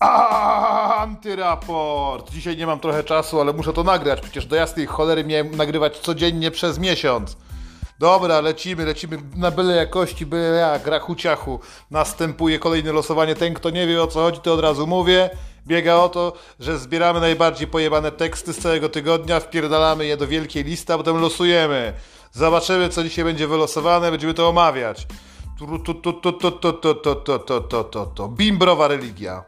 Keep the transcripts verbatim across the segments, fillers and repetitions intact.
Antyraport! Dzisiaj nie mam trochę czasu, ale muszę to nagrać. Przecież do jasnej cholery miałem nagrywać codziennie przez miesiąc. Dobra, lecimy, lecimy na byle jakości, byle jak, rachuciachu. Następuje kolejne losowanie. Ten, kto nie wie, o co chodzi, to od razu mówię. Biega o to, że zbieramy najbardziej pojebane teksty z całego tygodnia, wpierdalamy je do wielkiej listy, a potem losujemy. Zobaczymy, co dzisiaj będzie wylosowane, będziemy to omawiać. Tu, tu, tu, tu, tu, tu, tu, tu, tu, tu, tu, tu. Bimbrowa religia.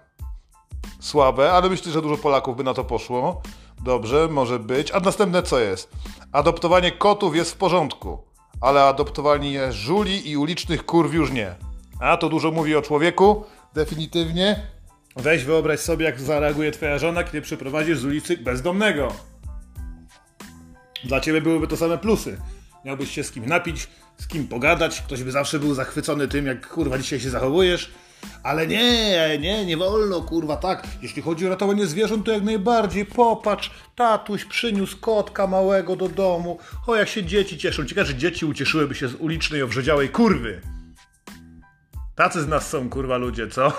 Słabe, ale myślę, że dużo Polaków by na to poszło. Dobrze, może być. A następne co jest? Adoptowanie kotów jest w porządku, ale adoptowanie żuli i ulicznych kurw już nie. A to dużo mówi o człowieku, definitywnie. Weź wyobraź sobie, jak zareaguje twoja żona, kiedy przyprowadzisz z ulicy bezdomnego. Dla ciebie byłyby to same plusy. Miałbyś się z kim napić, z kim pogadać, ktoś by zawsze był zachwycony tym, jak kurwa dzisiaj się zachowujesz. Ale nie, nie, nie wolno, kurwa, tak. Jeśli chodzi o ratowanie zwierząt, to jak najbardziej. Popatrz, tatuś przyniósł kotka małego do domu. O, jak się dzieci cieszą. Ciekawe, że dzieci ucieszyłyby się z ulicznej, obrzydziałej kurwy. Tacy z nas są, kurwa, ludzie, co?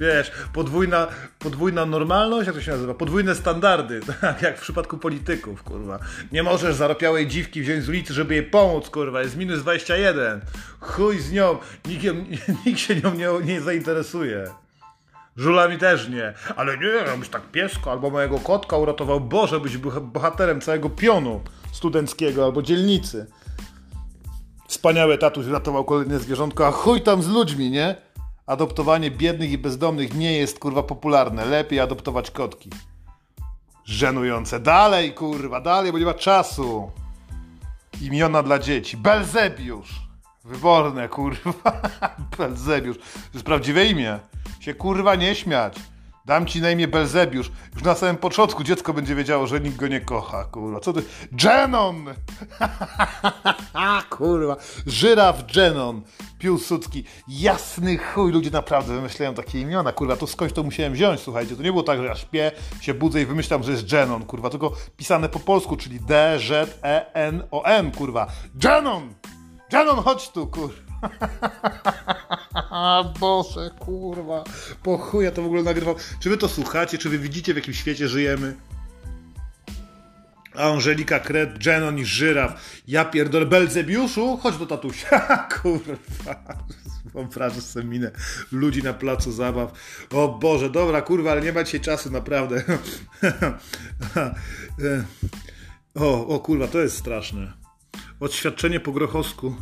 Wiesz, podwójna, podwójna normalność, jak to się nazywa? Podwójne standardy, tak jak w przypadku polityków, kurwa. Nie możesz zaropiałej dziwki wziąć z ulicy, żeby jej pomóc, kurwa. Jest minus dwadzieścia jeden. Chuj z nią. Nikt, nikt się nią nie, nie zainteresuje. Żulami też nie. Ale nie, byś tak pieska albo mojego kotka uratował. Boże, byś był bohaterem całego pionu studenckiego albo dzielnicy. Wspaniały tatuś ratował kolejne zwierzątko, a chuj tam z ludźmi, nie? Adoptowanie biednych i bezdomnych nie jest, kurwa, popularne. Lepiej adoptować kotki. Żenujące. Dalej, kurwa, dalej, bo nie ma czasu. Imiona dla dzieci. Belzebiusz. Wyborne, kurwa. Belzebiusz. To jest prawdziwe imię. Się, kurwa, nie śmiać. Dam ci na imię Belzebiusz. Już na samym początku dziecko będzie wiedziało, że nikt go nie kocha, kurwa. Co ty? Dżenon! Kurwa. Żyraf Dżenon. Piłsudski. Jasny chuj. Ludzie naprawdę wymyślają takie imiona, kurwa. To skądś to musiałem wziąć, słuchajcie. To nie było tak, że ja śpię, się budzę i wymyślam, że jest Dżenon, kurwa. Tylko pisane po polsku, czyli D Z E N O N, kurwa. Dżenon! Dżenon, chodź tu, kurwa. Boże, kurwa, po chuj ja to w ogóle nagrywam. Czy wy to słuchacie, czy wy widzicie, w jakim świecie żyjemy? Angelika Kret, Dżenon i żyraf. Ja pierdolę. Belzebiuszu, chodź do tatusia. Kurwa, wyobrażasz sobie minę ludzi na placu zabaw. O Boże, dobra, kurwa, ale nie ma dzisiaj czasu, naprawdę. o, o kurwa, to jest straszne. Oświadczenie po grochowsku.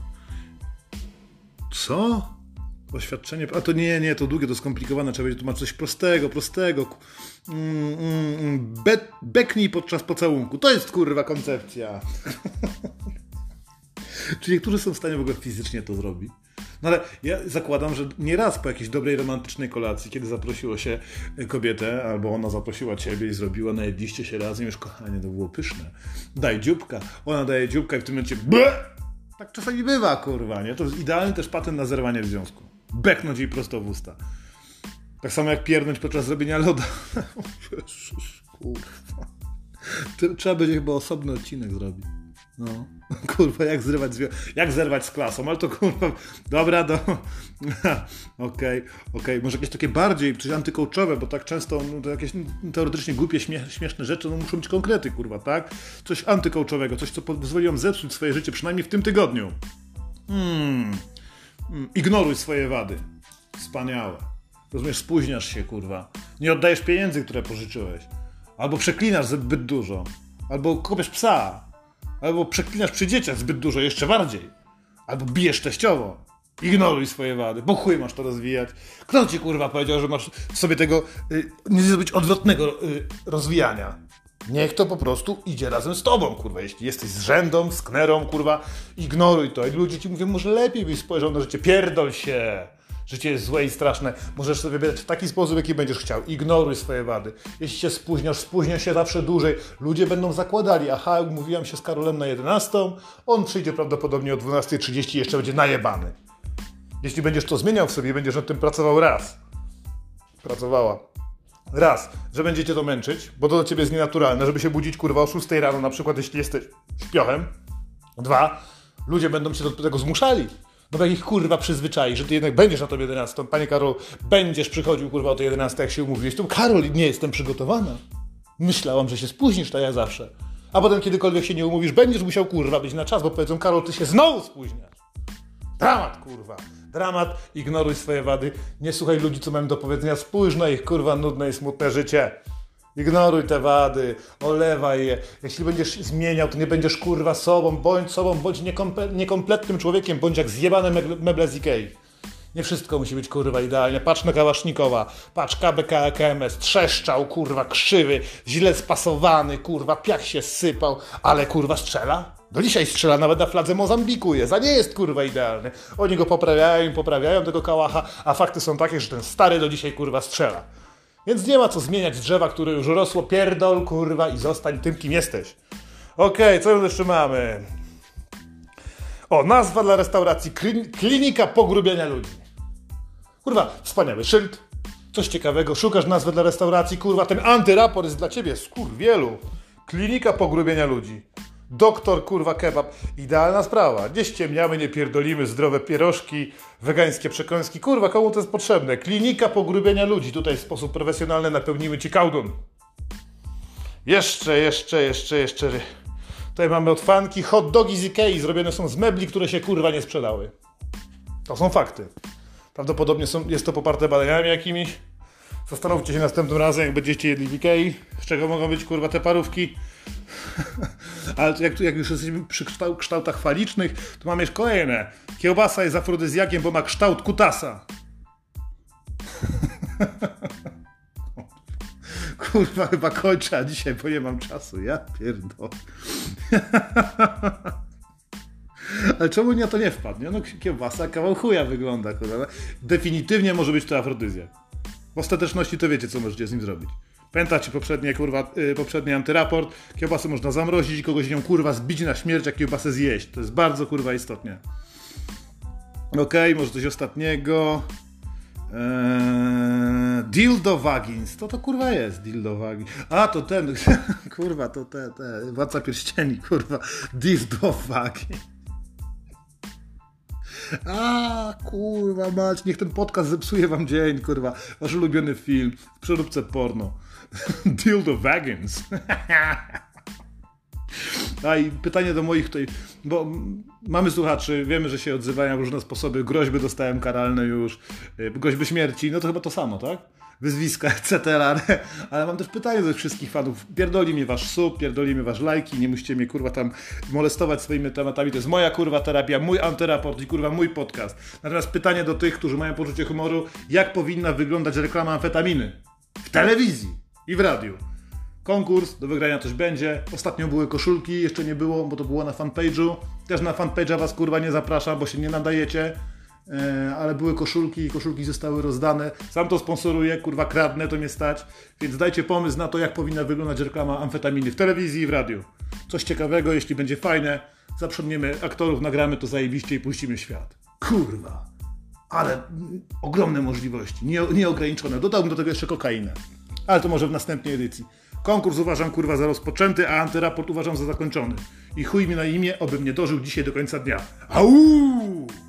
Co? Oświadczenie... A to nie, nie, to długie, to skomplikowane. Trzeba będzie tu mać coś prostego, prostego. Mm, mm, be, beknij podczas pocałunku. To jest, kurwa, koncepcja. Czy niektórzy są w stanie w ogóle fizycznie to zrobić? No ale ja zakładam, że nieraz po jakiejś dobrej, romantycznej kolacji, kiedy zaprosiło się kobietę, albo ona zaprosiła ciebie i zrobiła, najedliście się razem, już kochanie, to było pyszne. Daj dzióbka. Ona daje dzióbka i w tym momencie... Bleh! Tak czasami bywa, kurwa, nie? To jest idealny też patent na zerwanie w związku. Beknąć jej prosto w usta. Tak samo jak pierdnąć podczas zrobienia loda. O Jezus, kurwa. Trzeba będzie chyba osobny odcinek zrobić. No, kurwa, jak zrywać z... jak zerwać z klasą, ale to kurwa... Dobra, do... Okej, okej, może jakieś takie bardziej, przecież antykołczowe, bo tak często no, to jakieś teoretycznie głupie, śmieszne rzeczy, no muszą być konkrety, kurwa, tak? Coś antykołczowego, coś, co pozwoliłam zepsuć swoje życie, przynajmniej w tym tygodniu. Hmm. Ignoruj swoje wady. Wspaniałe. Rozumiesz, spóźniasz się, kurwa. Nie oddajesz pieniędzy, które pożyczyłeś. Albo przeklinasz zbyt dużo. Albo kopiesz psa. Albo przeklinasz przy dzieciach zbyt dużo, jeszcze bardziej. Albo bijesz teściowo. Ignoruj swoje wady, bo chuj masz to rozwijać. Kto ci, kurwa, powiedział, że masz sobie tego y, nie zrobić odwrotnego y, rozwijania? Niech to po prostu idzie razem z tobą, kurwa. Jeśli jesteś z rzędą, z knerą, kurwa, ignoruj to. I ludzie ci mówią, może lepiej byś spojrzał na życie. Pierdol się! Życie jest złe i straszne. Możesz sobie wybierać w taki sposób, jaki będziesz chciał. Ignoruj swoje wady. Jeśli się spóźniasz, spóźniasz się zawsze dłużej. Ludzie będą zakładali. Aha, umówiłam się z Karolem na jedenastą. On przyjdzie prawdopodobnie o dwunastej trzydzieści i jeszcze będzie najebany. Jeśli będziesz to zmieniał w sobie, będziesz nad tym pracował raz. Pracowała. Raz, że będziecie to męczyć, bo to do ciebie jest nienaturalne, żeby się budzić, kurwa, o szóstej rano, na przykład, jeśli jesteś śpiochem. Dwa, ludzie będą się do tego zmuszali. no tak ich kurwa przyzwyczaić, że ty jednak będziesz na tą jedenastą. Panie Karol, będziesz przychodził kurwa o tej jedenastej, jak się umówiłeś. To Karol, nie jestem przygotowana. Myślałam, że się spóźnisz, to ja zawsze. A potem kiedykolwiek się nie umówisz, będziesz musiał kurwa być na czas, bo powiedzą Karol, ty się znowu spóźniasz. Dramat kurwa. Dramat, ignoruj swoje wady, nie słuchaj ludzi, co mają do powiedzenia, spójrz na ich kurwa nudne i smutne życie. Ignoruj te wady, olewaj je. Jeśli będziesz zmieniał, to nie będziesz kurwa sobą, bądź sobą, bądź niekomple- niekompletnym człowiekiem, bądź jak zjebane meble, meble z Ikei. Nie wszystko musi być kurwa idealnie. Patrz na Kałasznikowa, patrz K B K K M S, trzeszczał kurwa krzywy, źle spasowany kurwa, piach się sypał, ale kurwa strzela? Do dzisiaj strzela, nawet na fladze Mozambiku jest, a nie jest kurwa idealny. Oni go poprawiają i poprawiają tego Kałacha, a fakty są takie, że ten stary do dzisiaj kurwa strzela. Więc nie ma co zmieniać drzewa, które już rosło, pierdol kurwa i zostań tym, kim jesteś. Okej, okay, co już jeszcze mamy? O, nazwa dla restauracji, klinika pogrubiania ludzi. Kurwa, wspaniały szyld, coś ciekawego, szukasz nazwy dla restauracji, kurwa, ten antyraport jest dla ciebie, skurwielu. Klinika pogrubienia ludzi. Doktor, kurwa, kebab. Idealna sprawa. Nie ściemniamy, nie pierdolimy, zdrowe pierożki, wegańskie przekąski. Kurwa, komu to jest potrzebne? Klinika pogrubienia ludzi. Tutaj w sposób profesjonalny napełnimy ci kałdun. Jeszcze, jeszcze, jeszcze, jeszcze. Tutaj mamy od fanki. Hot dogi z Ikei zrobione są z mebli, które się, kurwa, nie sprzedały. To są fakty. Prawdopodobnie są, jest to poparte badaniami jakimiś. Zastanówcie się następnym razem, jak będziecie jedli w Ikei. Z czego mogą być, kurwa, te parówki? Ale jak, jak już jesteśmy przy kształ, kształtach falicznych, to mamy już kolejne. Kiełbasa jest afrodyzjakiem, bo ma kształt kutasa. Kurwa, chyba kończę, a dzisiaj, bo nie mam czasu. Ja pierdolę. Ale czemu na to nie wpadnie? No kiełbasa kawał chuja wygląda. Kurwa. Definitywnie może być to afrodyzjak. W ostateczności to wiecie, co możecie z nim zrobić. Pamiętacie poprzednie, kurwa, yy, poprzedni antyraport? Kiełbasę można zamrozić i kogoś nią kurwa zbić na śmierć, jak kiełbasę zjeść. To jest bardzo kurwa istotne. Okej, okay, może coś ostatniego. Eee, dildo Vagins. To to kurwa jest dildo Vagins. A, to ten, kurwa, to te, te, Władca Pierścieni, kurwa. Dildo Vagins. A kurwa mać, niech ten podcast zepsuje wam dzień, kurwa. Wasz ulubiony film w przeróbce porno. Dildo Vagins. A i pytanie do moich tutaj, bo mamy słuchaczy, wiemy, że się odzywają w różne sposoby, groźby dostałem karalne już, groźby śmierci, no to chyba to samo, tak? Wyzwiska, et cetera. Ale mam też pytanie do wszystkich fanów. Pierdoli mnie wasz sub, pierdoli mnie wasz lajki, nie musicie mnie kurwa tam molestować swoimi tematami. To jest moja kurwa terapia, mój antyraport i kurwa mój podcast. Natomiast pytanie do tych, którzy mają poczucie humoru, jak powinna wyglądać reklama amfetaminy? W telewizji i w radiu. Konkurs, do wygrania coś będzie. Ostatnio były koszulki, jeszcze nie było, bo to było na fanpage'u. Też na fanpage'a was kurwa nie zapraszam, bo się nie nadajecie. Ale były koszulki i koszulki zostały rozdane. Sam to sponsoruję, kurwa kradnę, to mnie stać. Więc dajcie pomysł na to, jak powinna wyglądać reklama amfetaminy w telewizji i w radiu. Coś ciekawego, jeśli będzie fajne, zaprzągniemy aktorów, nagramy to zajebiście i puścimy świat. Kurwa, ale ogromne możliwości, nie, nieograniczone. Dodałbym do tego jeszcze kokainę, ale to może w następnej edycji. Konkurs uważam kurwa za rozpoczęty, a antyraport uważam za zakończony. I chuj mi na imię, obym nie dożył dzisiaj do końca dnia. Au!